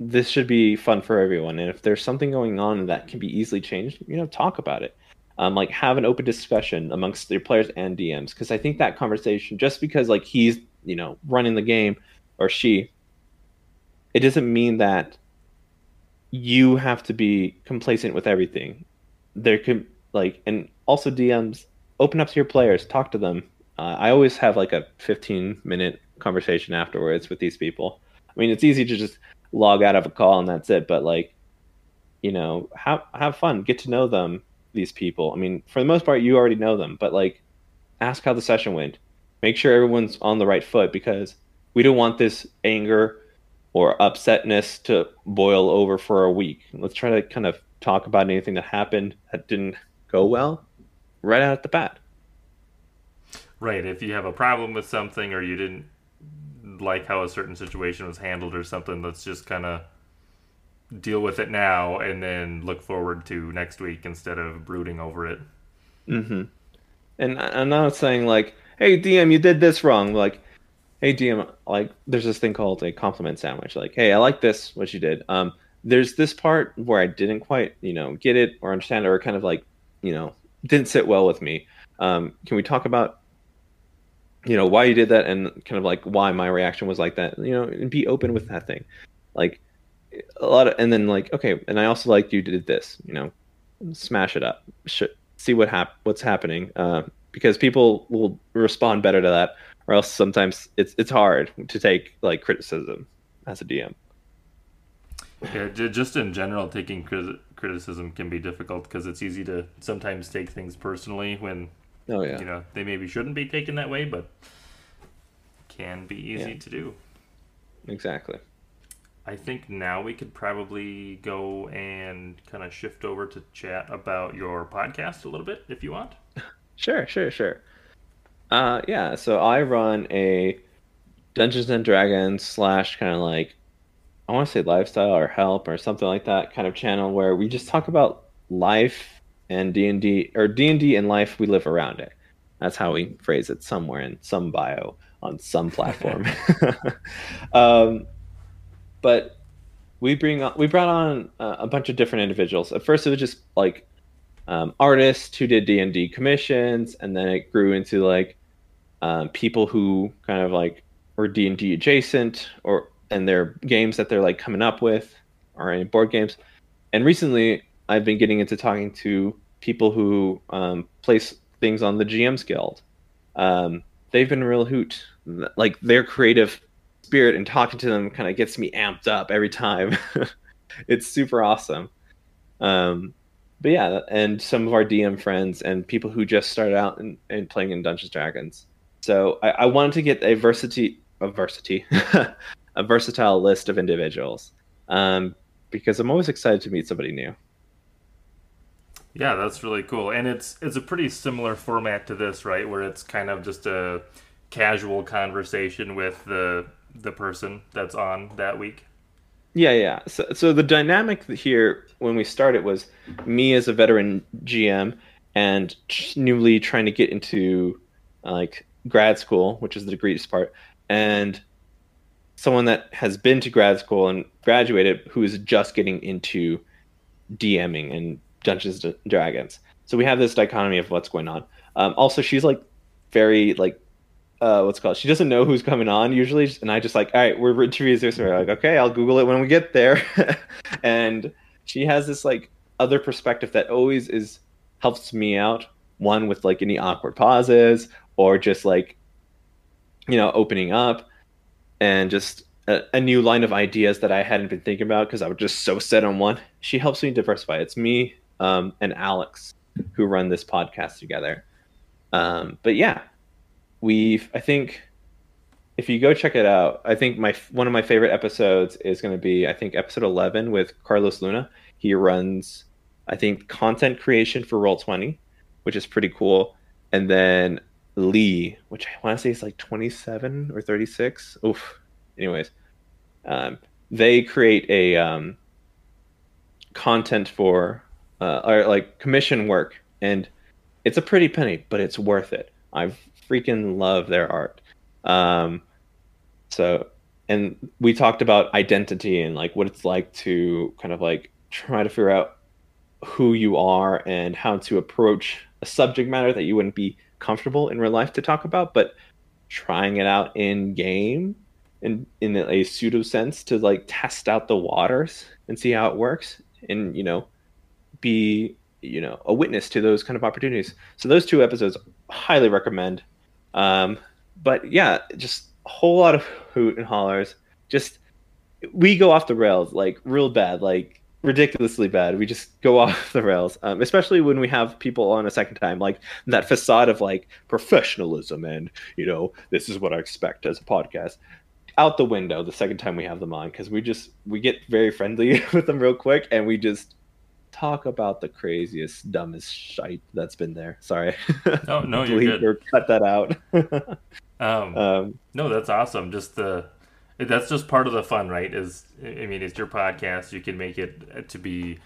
this should be fun for everyone. And if there's something going on that can be easily changed, you know, talk about it. Like, have an open discussion amongst your players and DMs, because I think that conversation, just because, like, he's, you know, running the game, or she, it doesn't mean that you have to be complacent with everything. There could, like, and also DMs, open up to your players, talk to them. I always have like a 15-minute conversation afterwards with these people. I mean, it's easy to just log out of a call and that's it, but, like, you know, have fun, get to know them, these people. I mean, for the most part, you already know them, but, like, ask how the session went. Make sure everyone's on the right foot, because we don't want this anger or upsetness to boil over for a week. Let's try to kind of talk about anything that happened that didn't go well right out at the bat. Right. If you have a problem with something, or you didn't like how a certain situation was handled or something, let's just kind of deal with it now and then look forward to next week instead of brooding over it. And I'm not saying, like, hey, DM, you did this wrong. Like, hey, DM, like, there's this thing called a compliment sandwich. Like, hey, I like this, what you did. There's this part where I didn't quite, you know, get it or understand it, or kind of, like, you know, didn't sit well with me. Can we talk about, you know, why you did that, and kind of, like, why my reaction was like that, you know, and be open with that thing. Like, a lot of, and then, like, okay, and I also like you did this, you know, smash it up, see what's happening. Because people will respond better to that. Or else sometimes it's hard to take, like, criticism as a DM. Yeah, just in general, taking criticism can be difficult, because it's easy to sometimes take things personally when, you know, they maybe shouldn't be taken that way, but can be easy to do. Exactly. I think now we could probably go and kind of shift over to chat about your podcast a little bit, if you want. Sure. Yeah, so I run a Dungeons and Dragons / kind of, like, I want to say lifestyle or help or something like that kind of channel, where we just talk about life and D&D, or D&D and life we live around it. That's how we phrase it somewhere in some bio on some platform. But we brought on a bunch of different individuals. At first it was just, like, artists who did D&D commissions, and then it grew into, like, people who kind of, like, were D&D adjacent, or and their games that they're, like, coming up with, or any board games. And recently I've been getting into talking to people who place things on the GM's Guild. They've been a real hoot. Like, their creative spirit, and talking to them kind of gets me amped up every time. It's super awesome. But yeah, and some of our DM friends and people who just started out in playing in Dungeons & Dragons. So I wanted to get a versatile list of individuals, because I'm always excited to meet somebody new. Yeah, that's really cool. And it's a pretty similar format to this, right? Where it's kind of just a casual conversation with the person that's on that week. Yeah. So the dynamic here when we started was me as a veteran GM and newly trying to get into, like, grad school, which is the degrees part, and someone that has been to grad school and graduated who is just getting into DMing in Dungeons and Dragons. So we have this dichotomy of what's going on. Also, she's like very like, she doesn't know who's coming on usually. And I just like, all right, we're introducing her. Like, okay, I'll Google it when we get there. And she has this like other perspective that always is helps me out. One with like any awkward pauses or just like, you know, opening up and just a new line of ideas that I hadn't been thinking about because I was just so set on one. She helps me diversify. It's me and Alex who run this podcast together. But yeah, I think if you go check it out, I think one of my favorite episodes is going to be, I think, episode 11 with Carlos Luna. He runs, I think, content creation for Roll20, which is pretty cool. And then Lee, which I want to say is like 27 or 36. Oof. Anyways, they create a content for or like commission work, and it's a pretty penny, but it's worth it. I freaking love their art. And we talked about identity and like what it's like to kind of like try to figure out who you are and how to approach a subject matter that you wouldn't be comfortable in real life to talk about, but trying it out in game and in a pseudo sense to like test out the waters and see how it works and, you know, be, you know, a witness to those kind of opportunities. So those two episodes highly recommend. But yeah, just a whole lot of hoot and hollers. Just we go off the rails like real bad, like ridiculously bad. We just go off the rails, especially when we have people on a second time, like that facade of like professionalism and, you know, this is what I expect as a podcast. Out the window the second time we have them on, because we get very friendly with them real quick and we just talk about the craziest, dumbest shite that's been there. Sorry. No, you're good. Or cut that out. No, that's awesome. That's just part of the fun, right? It's your podcast. You can make it to be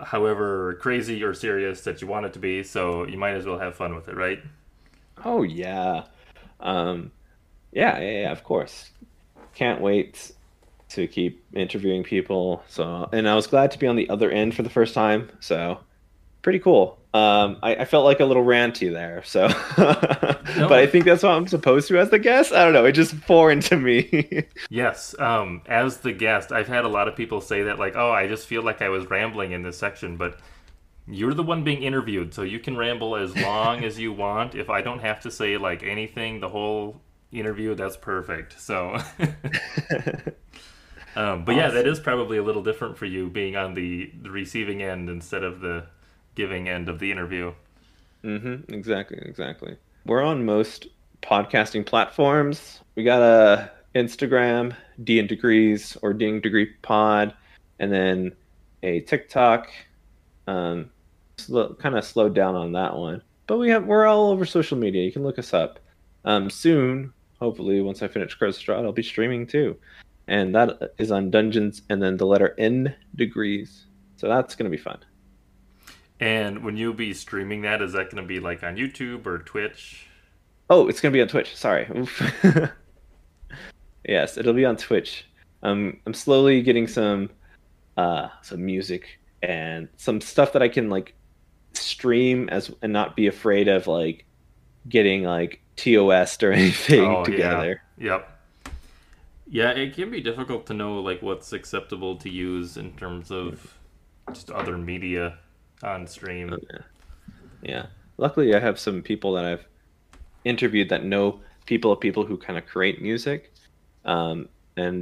however crazy or serious that you want it to be. So you might as well have fun with it, right? Oh yeah. Yeah, of course. Can't wait to keep interviewing people. So, and I was glad to be on the other end for the first time. So, pretty cool. I felt like a little ranty there. So, no. But I think that's what I'm supposed to as the guest. I don't know. It just poured into me. Yes. As the guest, I've had a lot of people say that, like, oh, I just feel like I was rambling in this section. But you're the one being interviewed, so you can ramble as long as you want. If I don't have to say like anything, the whole interview, that's perfect. So but yeah, that is probably a little different for you being on the receiving end instead of the giving end of the interview. Mm-hmm. Exactly. We're on most podcasting platforms. We got a Instagram, D&D Degrees or D&D Degree Pod, and then a TikTok. Kind of slowed down on that one, but we're all over social media. You can look us up. Soon, hopefully, once I finish Curse of Strahd, I'll be streaming too. And that is on Dungeons and then the letter N Degrees. So that's going to be fun. And when you'll be streaming that, is that going to be like on YouTube or Twitch? Oh, it's going to be on Twitch. Sorry. Yes, it'll be on Twitch. I'm slowly getting some music and some stuff that I can like stream and not be afraid of like getting like TOS or anything together. Yeah. Yep. Yeah, it can be difficult to know like what's acceptable to use in terms of just other media on stream. Yeah. Luckily, I have some people that I've interviewed that know people who kind of create music, and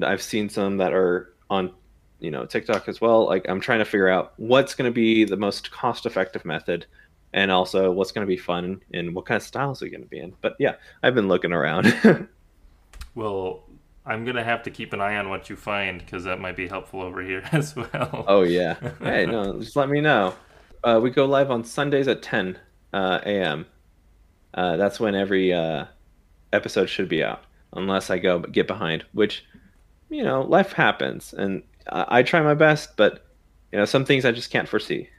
I've seen some that are on, you know, TikTok as well. Like I'm trying to figure out what's going to be the most cost-effective method. And also what's going to be fun and what kind of styles are you going to be in. But yeah, I've been looking around. Well, I'm going to have to keep an eye on what you find because that might be helpful over here as well. Oh, yeah. Hey, no, just let me know. We go live on Sundays at 10 a.m. That's when every episode should be out, unless I get behind, which, you know, life happens. And I try my best, but, you know, some things I just can't foresee.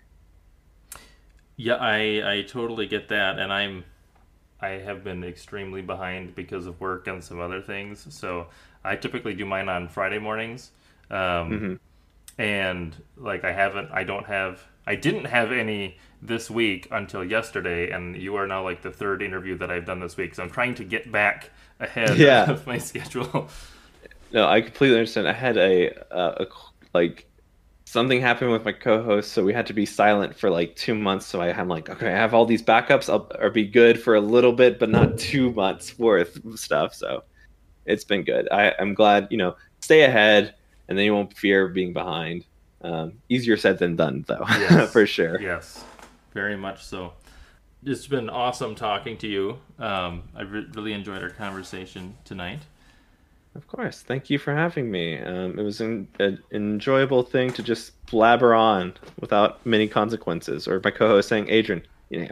Yeah, I totally get that, and I have been extremely behind because of work and some other things. So I typically do mine on Friday mornings, And like I didn't have any this week until yesterday, and you are now like the third interview that I've done this week, so I'm trying to get back ahead of my schedule. No, I completely understand. I had a something happened with my co-host, so we had to be silent for like 2 months. So I'm like, okay, I have all these backups. I'll be good for a little bit, but not 2 months worth of stuff. So it's been good. I'm glad, stay ahead, and then you won't fear being behind. Easier said than done, though, yes. For sure. Yes, very much so. It's been awesome talking to you. I really enjoyed our conversation tonight. Of course. Thank you for having me. It was an enjoyable thing to just blabber on without many consequences. Or my co-host saying, Adrian,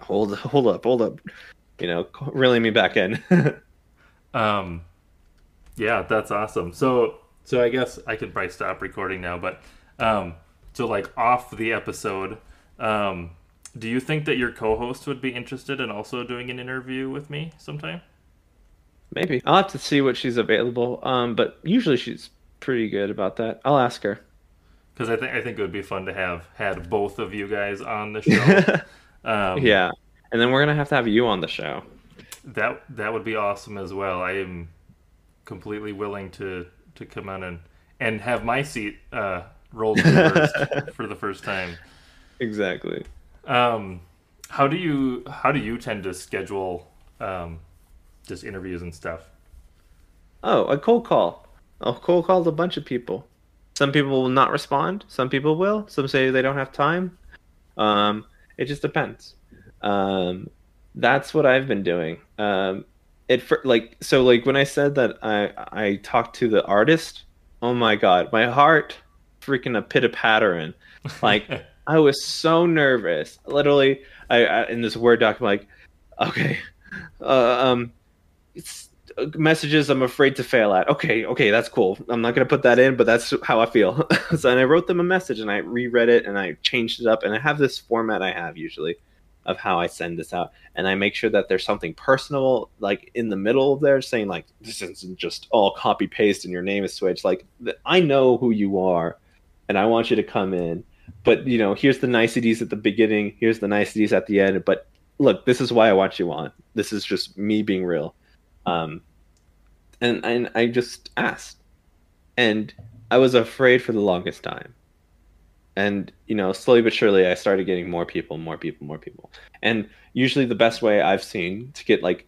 hold up. Reeling me back in. Yeah, that's awesome. So I guess I could probably stop recording now. But so like off the episode, do you think that your co-host would be interested in also doing an interview with me sometime? Maybe. I'll have to see what she's available. But usually she's pretty good about that. I'll ask her. Because I think it would be fun to have had both of you guys on the show. Yeah. And then we're going to have you on the show. That would be awesome as well. I am completely willing to come on and have my seat rolled for the first time. Exactly. How do you tend to schedule just interviews and stuff? Oh, a cold call. I'll cold call a bunch of people. Some people will not respond. Some people will. Some say they don't have time. It just depends. That's what I've been doing. When I said that I talked to the artist. Oh my god, my heart freaking a pit-a-pattering. Like I was so nervous. Literally, I in this Word doc, I'm like, okay. It's messages I'm afraid to fail at. Okay, that's cool. I'm not gonna put that in, but that's how I feel. So, and I wrote them a message, and I reread it, and I changed it up, and I have this format I have usually of how I send this out, and I make sure that there's something personal, like in the middle of there, saying like this isn't just all copy paste and your name is switched. Like I know who you are, and I want you to come in, but here's the niceties at the beginning, here's the niceties at the end, but. Look, this is why I want you on. This is just me being real. And I just asked. And I was afraid for the longest time. And, slowly but surely, I started getting more people. And usually the best way I've seen to get, like,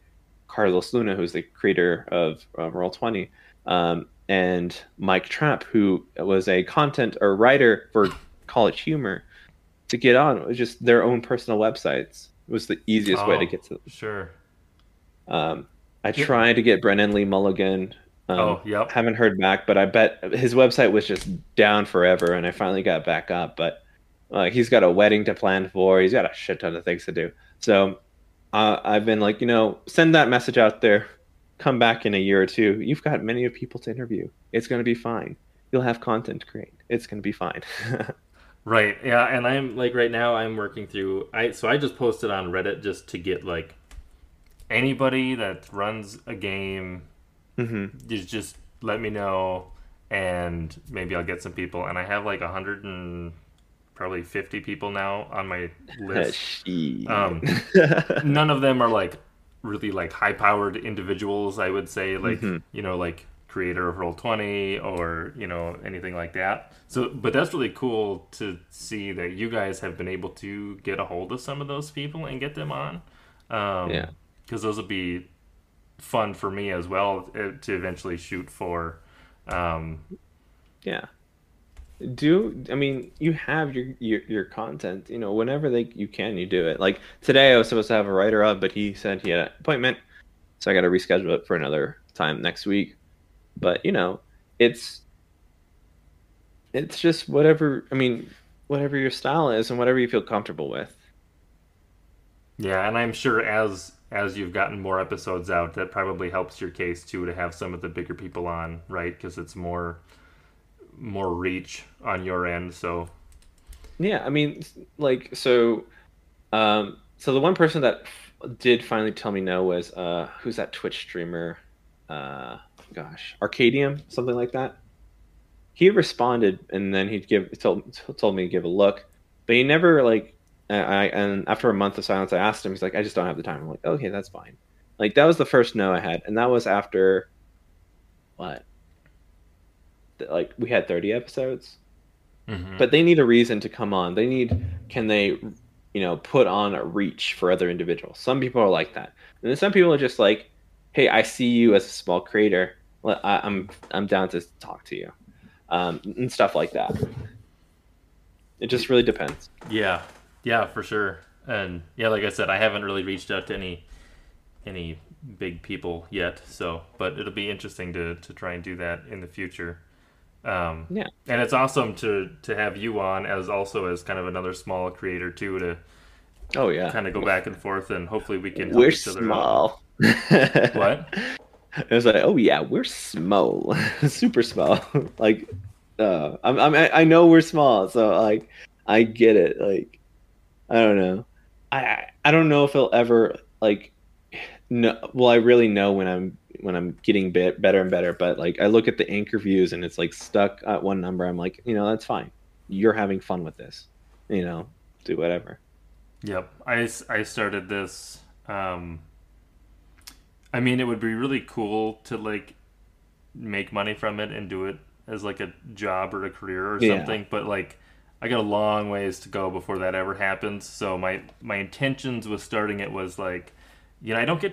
Carlos Luna, who's the creator of Roll20, and Mike Trapp, who was a content or writer for College Humor, to get on, it was just their own personal websites. Was the easiest way to get to them. Sure. I tried to get Brennan Lee Mulligan. Haven't heard back, but I bet his website was just down forever, and I finally got back up. But he's got a wedding to plan for. He's got a shit ton of things to do. So I've been like, send that message out there. Come back in a year or two. You've got many people to interview. It's going to be fine. You'll have content to create. It's going to be fine. Right, yeah, and I'm like right now I'm working through. I just posted on Reddit just to get like anybody that runs a game, just let me know, and maybe I'll get some people. And I have like 150 people now on my list. None of them are like really like high-powered individuals. I would say like creator of Roll20 or anything like that. So, but that's really cool to see that you guys have been able to get a hold of some of those people and get them on. Because those would be fun for me as well to eventually shoot for. You have your content. Whenever you can, you do it. Like today, I was supposed to have a writer up, but he said he had an appointment, so I got to reschedule it for another time next week. But, it's just whatever your style is and whatever you feel comfortable with. Yeah, and I'm sure as you've gotten more episodes out, that probably helps your case, too, to have some of the bigger people on, right? Because it's more reach on your end, so. Yeah, so the one person that did finally tell me no was, who's that Twitch streamer? Arcadium, something like that. he responded, and then he'd told me to give a look, but he never like. And after a month of silence, I asked him. He's like, "I just don't have the time." I'm like, "Okay, that's fine." Like that was the first no I had, and that was after what? Like we had 30 episodes, but they need a reason to come on. They need put on a reach for other individuals. Some people are like that, and then some people are just like, "Hey, I see you as a small creator. I'm down to talk to you," and stuff like that. It just really depends. Yeah. Yeah, for sure. And yeah, like I said, I haven't really reached out to any big people yet. So, but it'll be interesting to try and do that in the future. Yeah. And it's awesome to have you on as kind of another small creator too, to kind of go back and forth, and hopefully we can help we're each other small. Out. What? It was like, oh yeah, we're small, super small. Like, I know we're small, so like I get it, like. I don't know. I don't know if it'll ever I really know when I'm getting better and better, but like I look at the anchor views and it's like stuck at one number. I'm like, that's fine. You're having fun with this. Do whatever. Yep. I started this it would be really cool to like make money from it and do it as like a job or a career or something, but like I got a long ways to go before that ever happens. So my intentions with starting it was like, I don't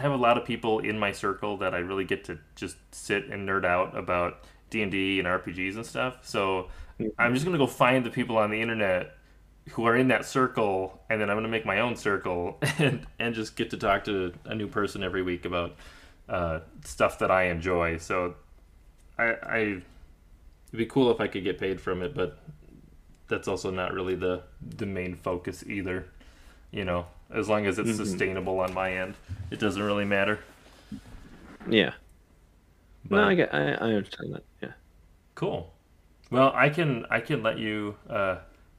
have a lot of people in my circle that I really get to just sit and nerd out about D&D and RPGs and stuff. So I'm just gonna go find the people on the internet who are in that circle, and then I'm gonna make my own circle and just get to talk to a new person every week about stuff that I enjoy. So it'd be cool if I could get paid from it, but that's also not really the main focus either, as long as it's sustainable on my end, it doesn't really matter. Yeah. But, no, I understand that. Yeah. Cool. Well, I can let you,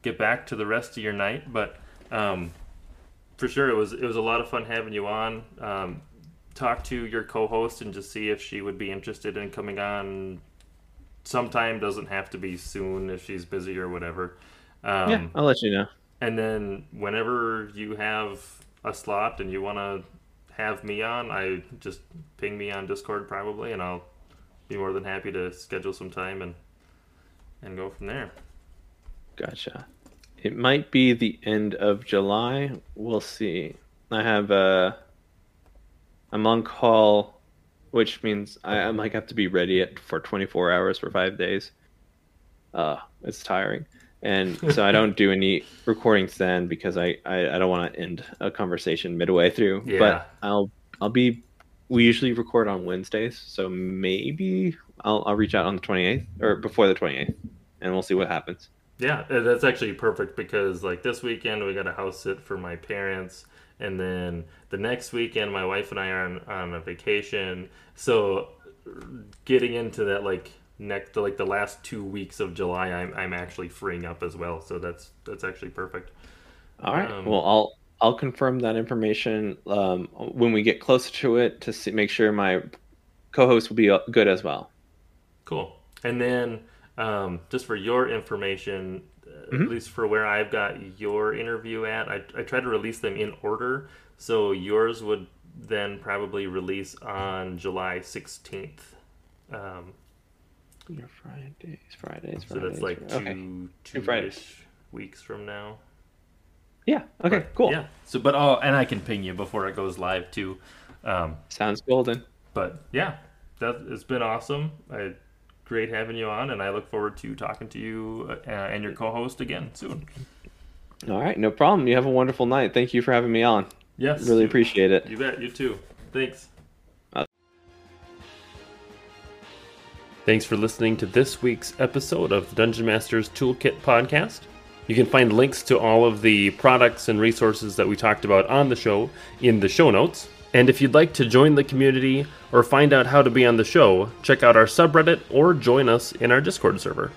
get back to the rest of your night, but, for sure it was a lot of fun having you on. Talk to your co-host and just see if she would be interested in coming on sometime, doesn't have to be soon if she's busy or whatever. I'll let you know. And then whenever you have a slot and you want to have me on, I just ping me on Discord probably, and I'll be more than happy to schedule some time and go from there. Gotcha. It might be the end of July. We'll see. I'm on call, which means I might have to be ready for 24 hours for 5 days. It's tiring. And so I don't do any recordings then because I don't want to end a conversation midway through. Yeah. But we usually record on Wednesdays, so maybe I'll reach out on the 28th or before the 28th, and we'll see what happens. Yeah, that's actually perfect because like this weekend we got a house sit for my parents. And then the next weekend, my wife and I are on a vacation. So getting into that, the last 2 weeks of July, I'm actually freeing up as well. So that's actually perfect. All right. Well, I'll confirm that information when we get closer to it to make sure my co-host will be good as well. Cool. And then just for your information, at least for where I've got your interview at, I try to release them in order. So yours would then probably release on July 16th. Fridays. So that's like two-ish weeks from now. Yeah. Okay, but, cool. Yeah. So, but and I can ping you before it goes live too. Sounds golden. But yeah, it's been awesome. Great having you on, and I look forward to talking to you and your co-host again soon. All right, no problem. You have a wonderful night. Thank you for having me on. Yes. Really appreciate it. You bet. You too. Thanks. Thanks for listening to this week's episode of the Dungeon Master's Toolkit Podcast. You can find links to all of the products and resources that we talked about on the show in the show notes. And if you'd like to join the community or find out how to be on the show, check out our subreddit or join us in our Discord server.